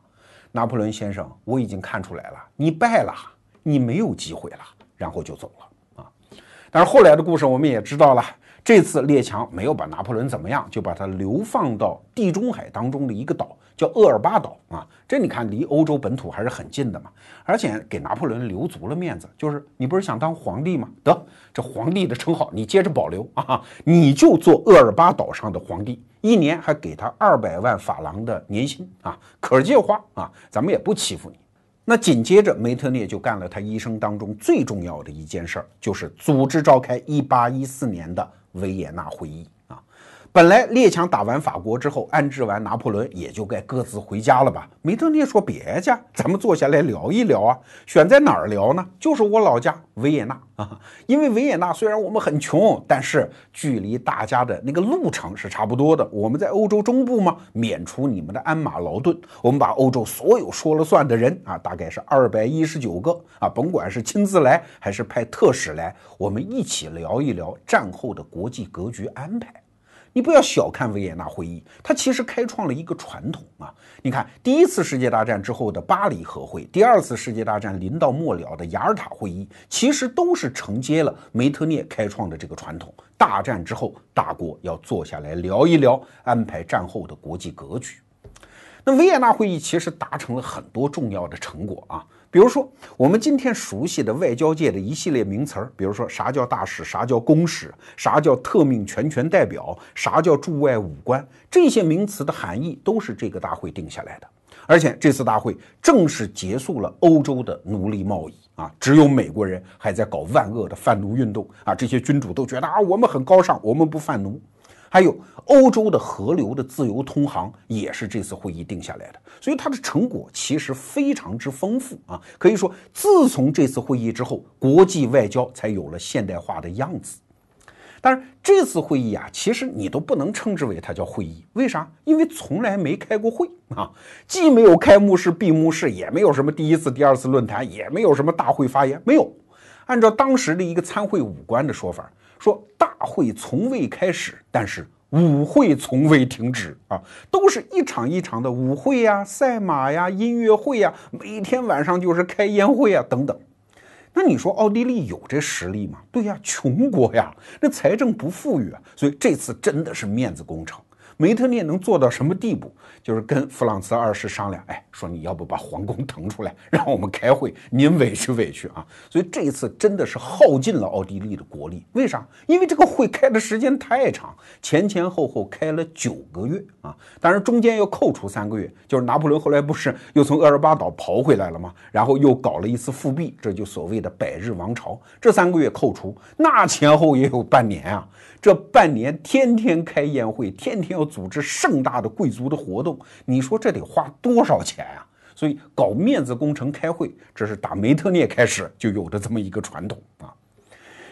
拿破仑先生，我已经看出来了，你败了，你没有机会了，然后就走了啊。但是后来的故事我们也知道了，这次列强没有把拿破仑怎么样，就把他流放到地中海当中的一个岛，叫厄尔巴岛啊。这你看离欧洲本土还是很近的嘛，而且给拿破仑留足了面子，就是你不是想当皇帝吗？得。 这皇帝的称号你接着保留啊，你就做厄尔巴岛上的皇帝，1年还给他200万法郎的年薪啊，可劲花啊，咱们也不欺负你。那紧接着梅特涅就干了他一生当中最重要的一件事儿，就是组织召开1814年的维也纳会议啊。本来列强打完法国之后，安置完拿破仑，也就该各自回家了吧？梅特涅说：“别家，咱们坐下来聊一聊啊。选在哪儿聊呢？就是我老家维也纳。” 因为维也纳虽然我们很穷，但是距离大家的那个路程是差不多的。我们在欧洲中部嘛，免除你们的鞍马劳顿，我们把欧洲所有说了算的人啊，大概是219个啊，甭管是亲自来还是派特使来，我们一起聊一聊战后的国际格局安排。 你不要小看维也纳会议，它其实开创了一个传统啊！你看，第1次世界大战之后的巴黎和会，第2次世界大战临到末了的雅尔塔会议，其实都是承接了梅特涅开创的这个传统。大战之后，大国要坐下来聊一聊，安排战后的国际格局。那维也纳会议其实达成了很多重要的成果啊。 比如说，我们今天熟悉的外交界的一系列名词儿，比如说啥叫大使，啥叫公使，啥叫特命全权代表，啥叫驻外武官，这些名词的含义都是这个大会定下来的。而且这次大会正式结束了欧洲的奴隶贸易啊，只有美国人还在搞万恶的贩奴运动啊，这些君主都觉得啊，我们很高尚，我们不贩奴。 还有欧洲的河流的自由通航也是这次会议定下来的，所以它的成果其实非常之丰富啊！可以说，自从这次会议之后，国际外交才有了现代化的样子。但是这次会议啊，其实你都不能称之为它叫会议，为啥？因为从来没开过会啊，既没有开幕式、闭幕式，也没有什么第1次、第2次论坛，也没有什么大会发言，没有。按照当时的一个参会武官的说法。 说大会从未开始，但是舞会从未停止啊，都是一场一场的舞会呀、赛马呀、音乐会呀，每天晚上就是开宴会啊等等。那你说奥地利有这实力吗？对呀，穷国呀，那财政不富裕啊，所以这次真的是面子工程。梅特涅能做到什么地步？就是跟弗朗茨二世商量，哎，说你要不把皇宫腾出来，让我们开会，您委屈委屈啊！所以这一次真的是耗尽了奥地利的国力。为啥？因为这个会开的时间太长，前后开了9个月啊！当然中间要扣除3个月，就是拿破仑后来不是又从厄尔巴岛刨回来了吗？然后又搞了一次复辟，这就所谓的百日王朝。这3个月扣除，那前后也有半年啊！这半年天天开宴会，天天要组织盛大的贵族的活动，你说这得花多少钱啊？所以搞面子工程开会，这是打梅特涅开始就有的这么一个传统啊。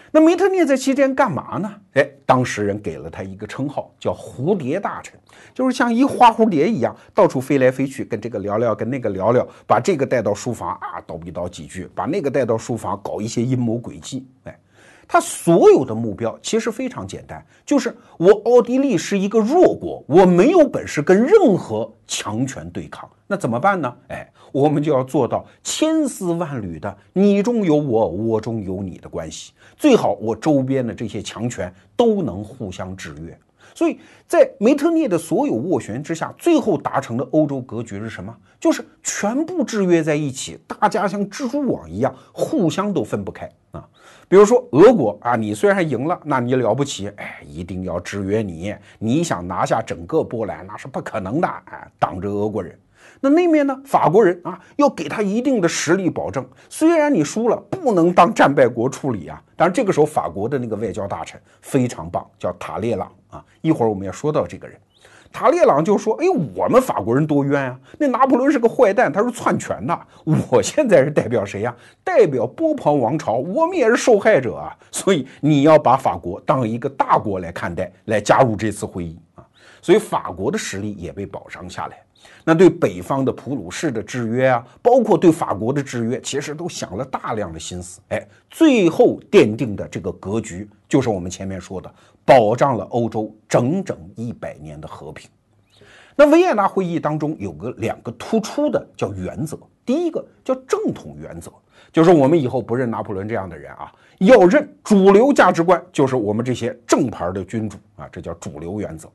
那梅特涅在期间干嘛呢？哎，当时人给了他一个称号，叫蝴蝶大臣，就是像一花蝴蝶一样，到处飞来飞去，跟这个聊聊，跟那个聊聊，把这个带到书房啊，叨逼叨几句，把那个带到书房，搞一些阴谋诡计。哎，他所有的目标其实非常简单，就是我奥地利是一个弱国，我没有本事跟任何强权对抗，那怎么办呢？哎，我们就要做到千丝万缕的你中有我，我中有你的关系，最好我周边的这些强权都能互相制约。所以在梅特涅的所有斡旋之下，最后达成的欧洲格局是什么？就是全部制约在一起，大家像蜘蛛网一样互相都分不开啊。比如说俄国啊，你虽然赢了，那你了不起，哎，一定要制约你，你想拿下整个波兰那是不可能的，哎，挡着俄国人。那那面呢，法国人啊，要给他一定的实力保证，虽然你输了，不能当战败国处理啊。当然这个时候法国的那个外交大臣非常棒，叫塔列朗啊，一会儿我们要说到这个人。塔列朗就说，哎，我们法国人多冤啊，那拿破仑是个坏蛋，他是篡权的，我现在是代表谁啊？代表波旁王朝，我们也是受害者啊，所以你要把法国当一个大国来看待，来加入这次会议啊。所以法国的实力也被保障下来。那对北方的普鲁士的制约啊，包括对法国的制约，其实都想了大量的心思。哎，最后奠定的这个格局，就是我们前面说的，保障了欧洲整整100年的和平。那维也纳会议当中有个2个突出的叫原则，第一个叫正统原则，就是我们以后不认拿破仑这样的人啊，要认主流价值观，就是我们这些正牌的君主啊，这叫主流原则。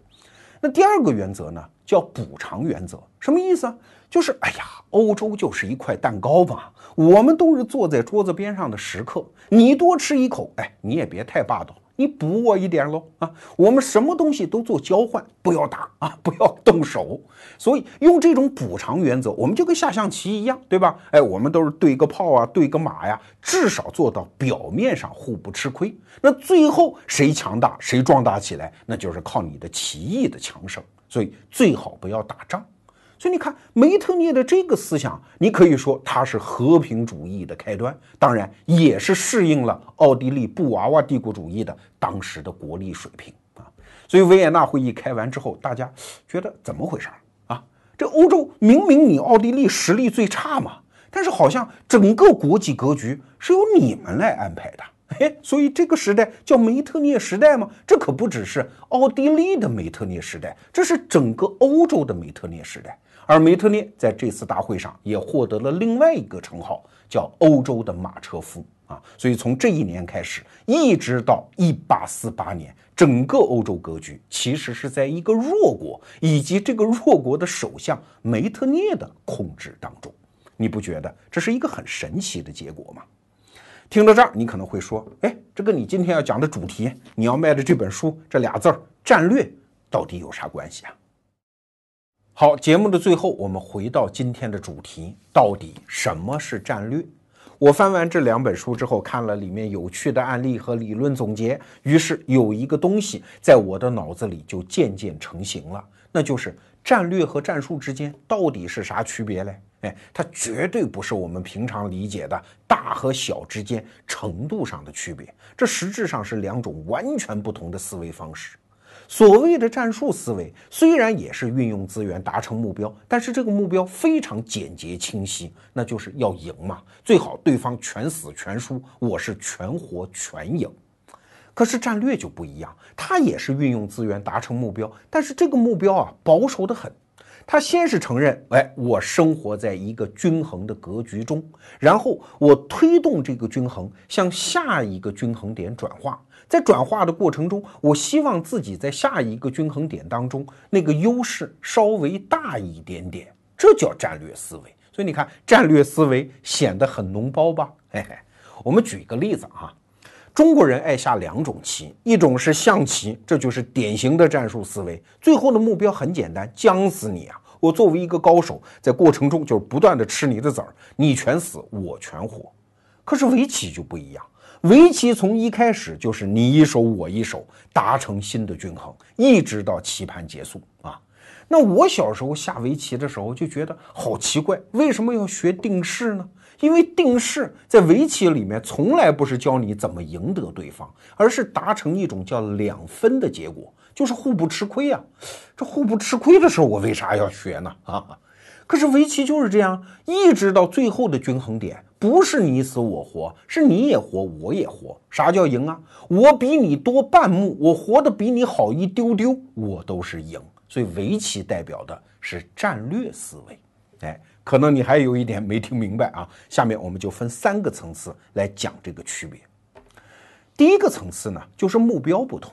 那第2个原则呢，叫补偿原则。什么意思啊？就是哎呀，欧洲就是一块蛋糕吧，我们都是坐在桌子边上的食客，你多吃一口，哎，你也别太霸道，你补我一点喽啊！我们什么东西都做交换，不要打啊，不要动手。所以用这种补偿原则，我们就跟下象棋一样，对吧？哎，我们都是对个炮啊，对个马呀，至少做到表面上互不吃亏。那最后谁强大，谁壮大起来，那就是靠你的棋艺的强盛。所以最好不要打仗。所以你看梅特涅的这个思想，你可以说它是和平主义的开端，当然也是适应了奥地利布娃娃帝国主义的当时的国力水平啊。所以维也纳会议开完之后，大家觉得怎么回事啊？这欧洲明明你奥地利实力最差嘛，但是好像整个国际格局是由你们来安排的。哎，所以这个时代叫梅特涅时代吗？这可不只是奥地利的梅特涅时代，这是整个欧洲的梅特涅时代。而梅特涅在这次大会上也获得了另外一个称号，叫欧洲的马车夫啊。所以从这一年开始，一直到1848年，整个欧洲格局其实是在一个弱国以及这个弱国的首相梅特涅的控制当中。你不觉得这是一个很神奇的结果吗？听到这儿，你可能会说，哎，这跟你今天要讲的主题，你要卖的这本书，这俩字战略到底有啥关系啊？好，节目的最后，我们回到今天的主题，到底什么是战略？我翻完这2本书之后，看了里面有趣的案例和理论总结，于是有一个东西在我的脑子里就渐渐成型了，那就是战略和战术之间到底是啥区别嘞？哎，它绝对不是我们平常理解的大和小之间程度上的区别，这实质上是2种完全不同的思维方式。所谓的战术思维虽然也是运用资源达成目标，但是这个目标非常简洁清晰，那就是要赢嘛，最好对方全死全输，我是全活全赢。可是战略就不一样，它也是运用资源达成目标，但是这个目标啊，保守得很，他先是承认，哎，我生活在一个均衡的格局中，然后我推动这个均衡向下一个均衡点转化。在转化的过程中，我希望自己在下一个均衡点当中那个优势稍微大一点点，这叫战略思维。所以你看，战略思维显得很脓包吧？嘿嘿，我们举一个例子啊。中国人爱下两种棋，一种是象棋，这就是典型的战术思维，最后的目标很简单，将死你啊！我作为一个高手，在过程中就是不断的吃你的籽儿，你全死我全活。可是围棋就不一样，围棋从一开始就是你一手我一手，达成新的均衡，一直到棋盘结束啊。那我小时候下围棋的时候就觉得好奇怪，为什么要学定式呢？因为定式在围棋里面从来不是教你怎么赢得对方，而是达成一种叫两分的结果，就是互不吃亏啊。这互不吃亏的时候我为啥要学呢？啊，可是围棋就是这样，一直到最后的均衡点，不是你死我活，是你也活我也活。啥叫赢啊？我比你多半目，我活得比你好一丢丢，我都是赢。所以围棋代表的是战略思维。哎，可能你还有一点没听明白啊，下面我们就分三个层次来讲这个区别。第一个层次呢，就是目标不同，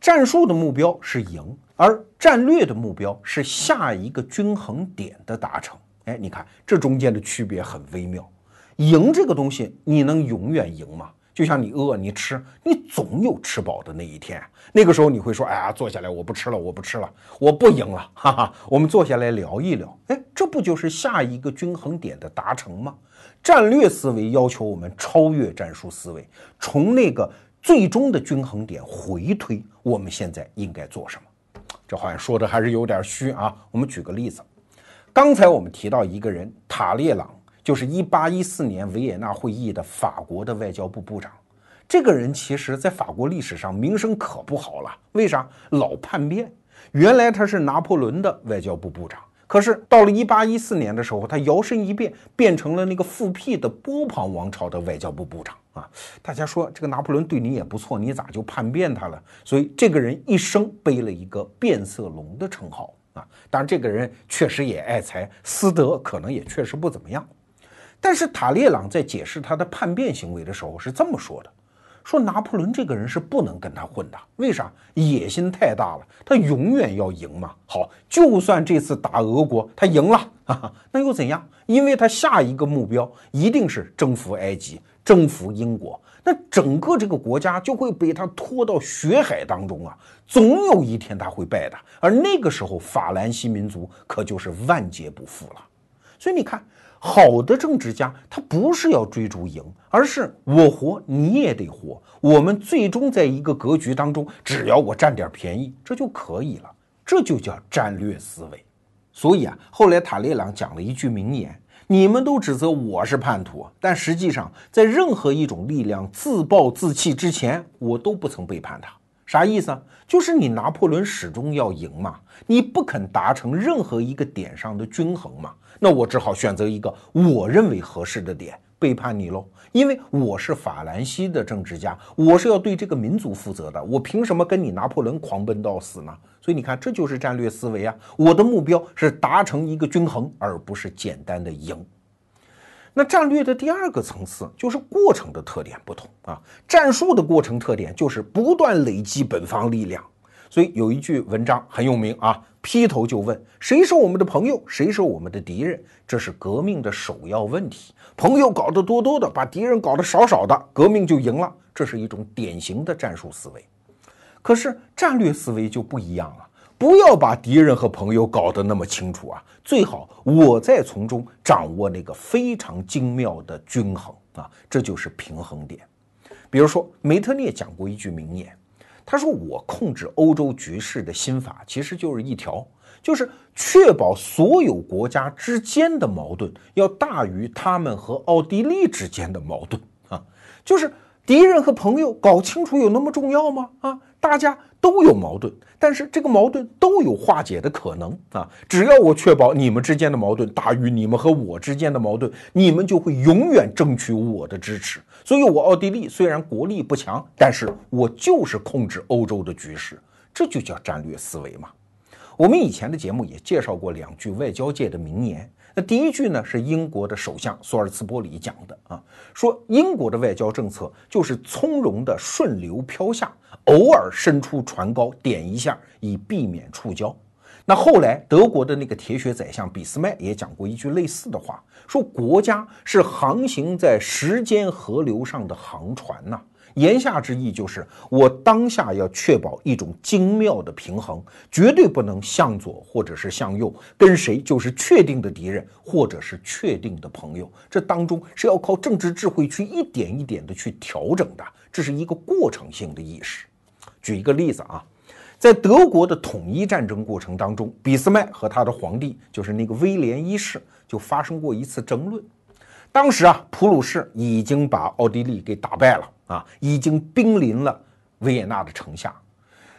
战术的目标是赢，而战略的目标是下一个均衡点的达成。哎，你看这中间的区别很微妙。赢这个东西，你能永远赢吗？就像你饿你吃，你总有吃饱的那一天，那个时候你会说，哎呀，坐下来我不吃了，我不吃了，我不赢了，哈哈，我们坐下来聊一聊。哎，这不就是下一个均衡点的达成吗？战略思维要求我们超越战术思维，从那个最终的均衡点回推我们现在应该做什么。这好像说的还是有点虚啊，我们举个例子。刚才我们提到一个人，塔列朗，就是1814年维也纳会议的法国的外交部部长。这个人其实在法国历史上名声可不好了，为啥？老叛变。原来他是拿破仑的外交部部长，可是到了1814年的时候，他摇身一变，变成了那个复辟的波旁王朝的外交部部长啊。大家说这个拿破仑对你也不错，你咋就叛变他了？所以这个人一生背了一个变色龙的称号啊。当然这个人确实也爱财，私德可能也确实不怎么样。但是塔列朗在解释他的叛变行为的时候是这么说的，说拿破仑这个人是不能跟他混的，为啥？野心太大了，他永远要赢嘛。好，就算这次打俄国他赢了啊，那又怎样？因为他下一个目标一定是征服埃及，征服英国，那整个这个国家就会被他拖到血海当中啊，总有一天他会败的，而那个时候法兰西民族可就是万劫不复了。所以你看，好的政治家他不是要追逐赢，而是我活你也得活，我们最终在一个格局当中，只要我占点便宜这就可以了，这就叫战略思维。所以啊，后来塔列朗讲了一句名言，你们都指责我是叛徒，但实际上在任何一种力量自暴自弃之前，我都不曾背叛他。啥意思啊？就是你拿破仑始终要赢嘛，你不肯达成任何一个点上的均衡嘛，那我只好选择一个我认为合适的点背叛你喽，因为我是法兰西的政治家，我是要对这个民族负责的，我凭什么跟你拿破仑狂奔到死呢？所以你看，这就是战略思维啊，我的目标是达成一个均衡，而不是简单的赢。那战略的第二个层次就是过程的特点不同啊，战术的过程特点就是不断累积本方力量。所以有一句文章很有名啊，劈头就问，谁是我们的朋友，谁是我们的敌人，这是革命的首要问题。朋友搞得多多的，把敌人搞得少少的，革命就赢了，这是一种典型的战术思维。可是战略思维就不一样了，不要把敌人和朋友搞得那么清楚啊，最好我再从中掌握那个非常精妙的均衡啊，这就是平衡点。比如说梅特涅讲过一句名言，他说我控制欧洲局势的心法其实就是一条，就是确保所有国家之间的矛盾要大于他们和奥地利之间的矛盾啊，就是敌人和朋友搞清楚有那么重要吗？啊，大家都有矛盾，但是这个矛盾都有化解的可能啊！只要我确保你们之间的矛盾大于你们和我之间的矛盾，你们就会永远争取我的支持。所以我奥地利虽然国力不强，但是我就是控制欧洲的局势，这就叫战略思维嘛。我们以前的节目也介绍过两句外交界的名言。那第一句呢，是英国的首相索尔茨伯里讲的啊，说英国的外交政策就是从容的顺流飘下，偶尔伸出船篙点一下，以避免触礁。那后来德国的那个铁血宰相俾斯麦也讲过一句类似的话，说国家是航行在时间河流上的航船呐。言下之意就是，我当下要确保一种精妙的平衡，绝对不能向左或者是向右，跟谁就是确定的敌人或者是确定的朋友。这当中是要靠政治智慧去一点一点的去调整的，这是一个过程性的意识。举一个例子啊，在德国的统一战争过程当中，俾斯麦和他的皇帝就是那个威廉一世就发生过一次争论。当时啊，普鲁士已经把奥地利给打败了。已经兵临了维也纳的城下，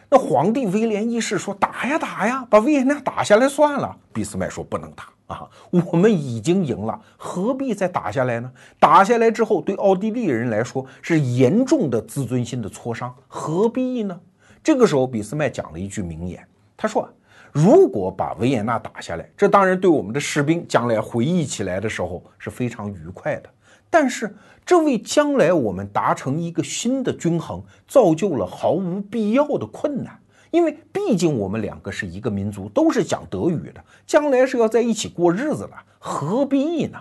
那皇帝威廉一世说打呀打呀，把维也纳打下来算了。俾斯麦说不能打啊，我们已经赢了，何必再打下来呢？打下来之后，对奥地利人来说是严重的自尊心的挫伤，何必呢？这个时候，俾斯麦讲了一句名言，他说，如果把维也纳打下来，这当然对我们的士兵将来回忆起来的时候是非常愉快的。但是，这为将来我们达成一个新的均衡，造就了毫无必要的困难。因为毕竟我们两个是一个民族，都是讲德语的，将来是要在一起过日子的，何必呢？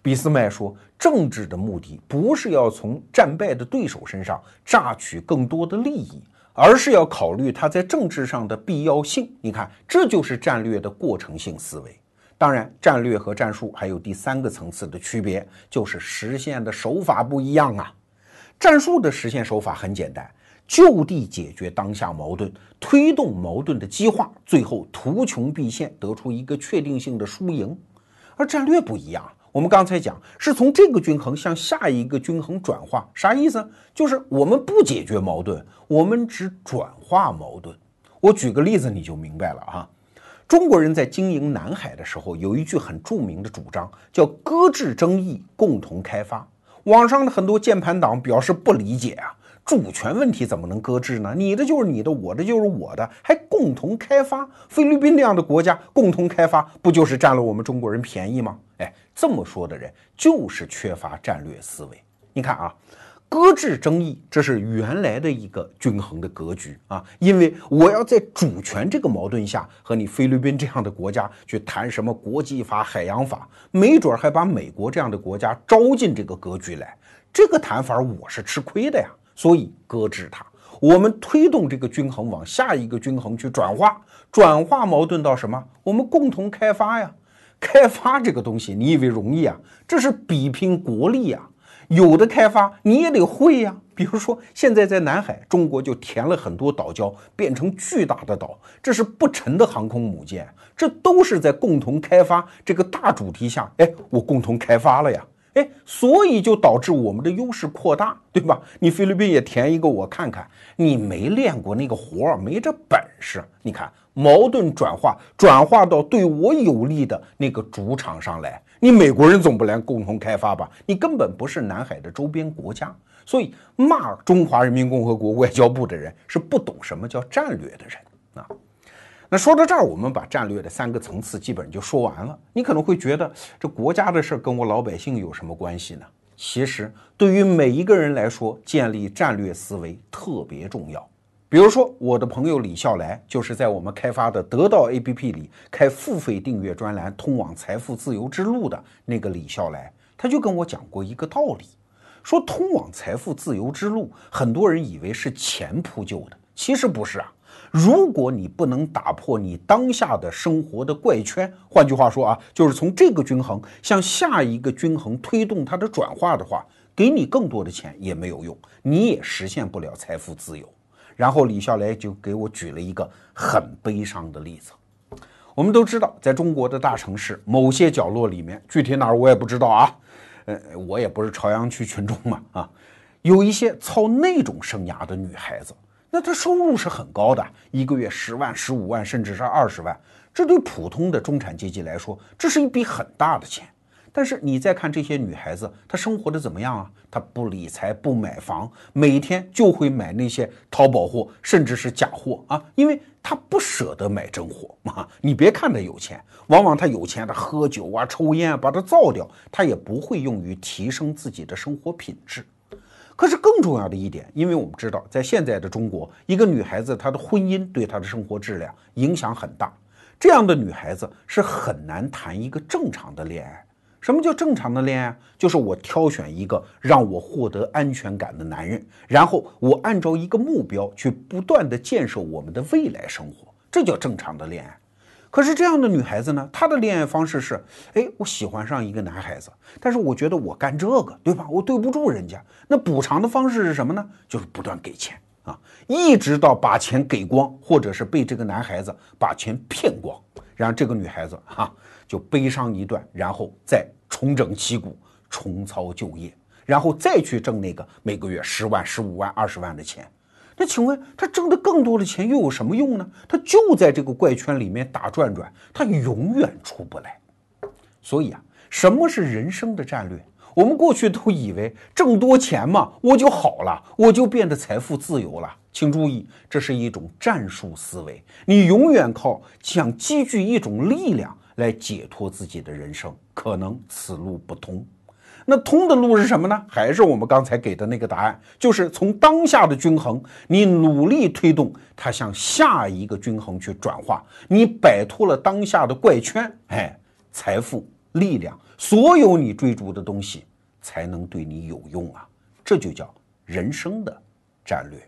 俾斯麦说，政治的目的不是要从战败的对手身上榨取更多的利益，而是要考虑他在政治上的必要性。你看，这就是战略的过程性思维。当然，战略和战术还有第三个层次的区别，就是实现的手法不一样啊。战术的实现手法很简单，就地解决当下矛盾，推动矛盾的激化，最后图穷匕现，得出一个确定性的输赢。而战略不一样，我们刚才讲是从这个均衡向下一个均衡转化，啥意思？就是我们不解决矛盾，我们只转化矛盾。我举个例子你就明白了啊。中国人在经营南海的时候，有一句很著名的主张，叫搁置争议，共同开发。网上的很多键盘党表示不理解啊，主权问题怎么能搁置呢？你的就是你的，我的就是我的，还共同开发？菲律宾这样的国家共同开发，不就是占了我们中国人便宜吗？哎，这么说的人就是缺乏战略思维。你看啊，搁置争议，这是原来的一个均衡的格局啊，因为我要在主权这个矛盾下和你菲律宾这样的国家去谈什么国际法、海洋法，没准还把美国这样的国家招进这个格局来，这个谈法我是吃亏的呀，所以搁置它。我们推动这个均衡往下一个均衡去转化，转化矛盾到什么？我们共同开发呀。开发这个东西，你以为容易啊？这是比拼国力啊。有的开发你也得会呀，比如说现在在南海，中国就填了很多岛礁，变成巨大的岛，这是不沉的航空母舰，这都是在共同开发这个大主题下，我共同开发了呀，所以就导致我们的优势扩大，对吧？你菲律宾也填一个我看看，你没练过那个活，没这本事。你看，矛盾转化到对我有利的那个主场上来。你美国人总不来共同开发吧？你根本不是南海的周边国家，所以骂中华人民共和国外交部的人是不懂什么叫战略的人啊。那说到这儿，我们把战略的三个层次基本就说完了。你可能会觉得这国家的事跟我老百姓有什么关系呢？其实对于每一个人来说，建立战略思维特别重要。比如说，我的朋友李笑来就是在我们开发的得到 APP 里开付费订阅专栏通往财富自由之路的那个李笑来，他就跟我讲过一个道理，说通往财富自由之路，很多人以为是钱铺就的，其实不是啊。如果你不能打破你当下的生活的怪圈，换句话说啊，就是从这个均衡向下一个均衡推动它的转化的话，给你更多的钱也没有用，你也实现不了财富自由。然后李笑来就给我举了一个很悲伤的例子。我们都知道，在中国的大城市某些角落里面，具体哪儿我也不知道啊，我也不是朝阳区群众嘛啊，有一些操那种生涯的女孩子，那她收入是很高的，一个月10万、15万，甚至是20万，这对普通的中产阶级来说，这是一笔很大的钱。但是你再看这些女孩子，她生活的怎么样啊？她不理财，不买房，每天就会买那些淘宝货，甚至是假货啊，因为她不舍得买真货啊。你别看她有钱，往往她有钱，她喝酒啊、抽烟啊，把它造掉，她也不会用于提升自己的生活品质。 可是更重要的一点，因为我们知道，在现在的中国，一个女孩子她的婚姻对她的生活质量影响很大。这样的女孩子是很难谈一个正常的恋爱。什么叫正常的恋爱？就是我挑选一个让我获得安全感的男人，然后我按照一个目标去不断地建设我们的未来生活，这叫正常的恋爱。 可是这样的女孩子呢，她的恋爱方式是，哎，我喜欢上一个男孩子，但是我觉得我干这个，对吧？我对不住人家。那补偿的方式是什么呢？就是不断给钱啊，一直到把钱给光，或者是被这个男孩子把钱骗光，然后这个女孩子就悲伤一段，然后再重整旗鼓，重操旧业，然后再去挣那个每个月10万、15万、20万的钱。 那请问他挣得更多的钱又有什么用呢？他就在这个怪圈里面打转转，他永远出不来。所以啊，什么是人生的战略？我们过去都以为挣多钱嘛，我就好了，我就变得财富自由了。请注意，这是一种战术思维，你永远靠想积聚一种力量来解脱自己的人生，可能此路不通。 那通的路是什么呢？还是我们刚才给的那个答案，就是从当下的均衡，你努力推动它向下一个均衡去转化，你摆脱了当下的怪圈，哎，财富、力量，所有你追逐的东西才能对你有用啊！这就叫人生的战略。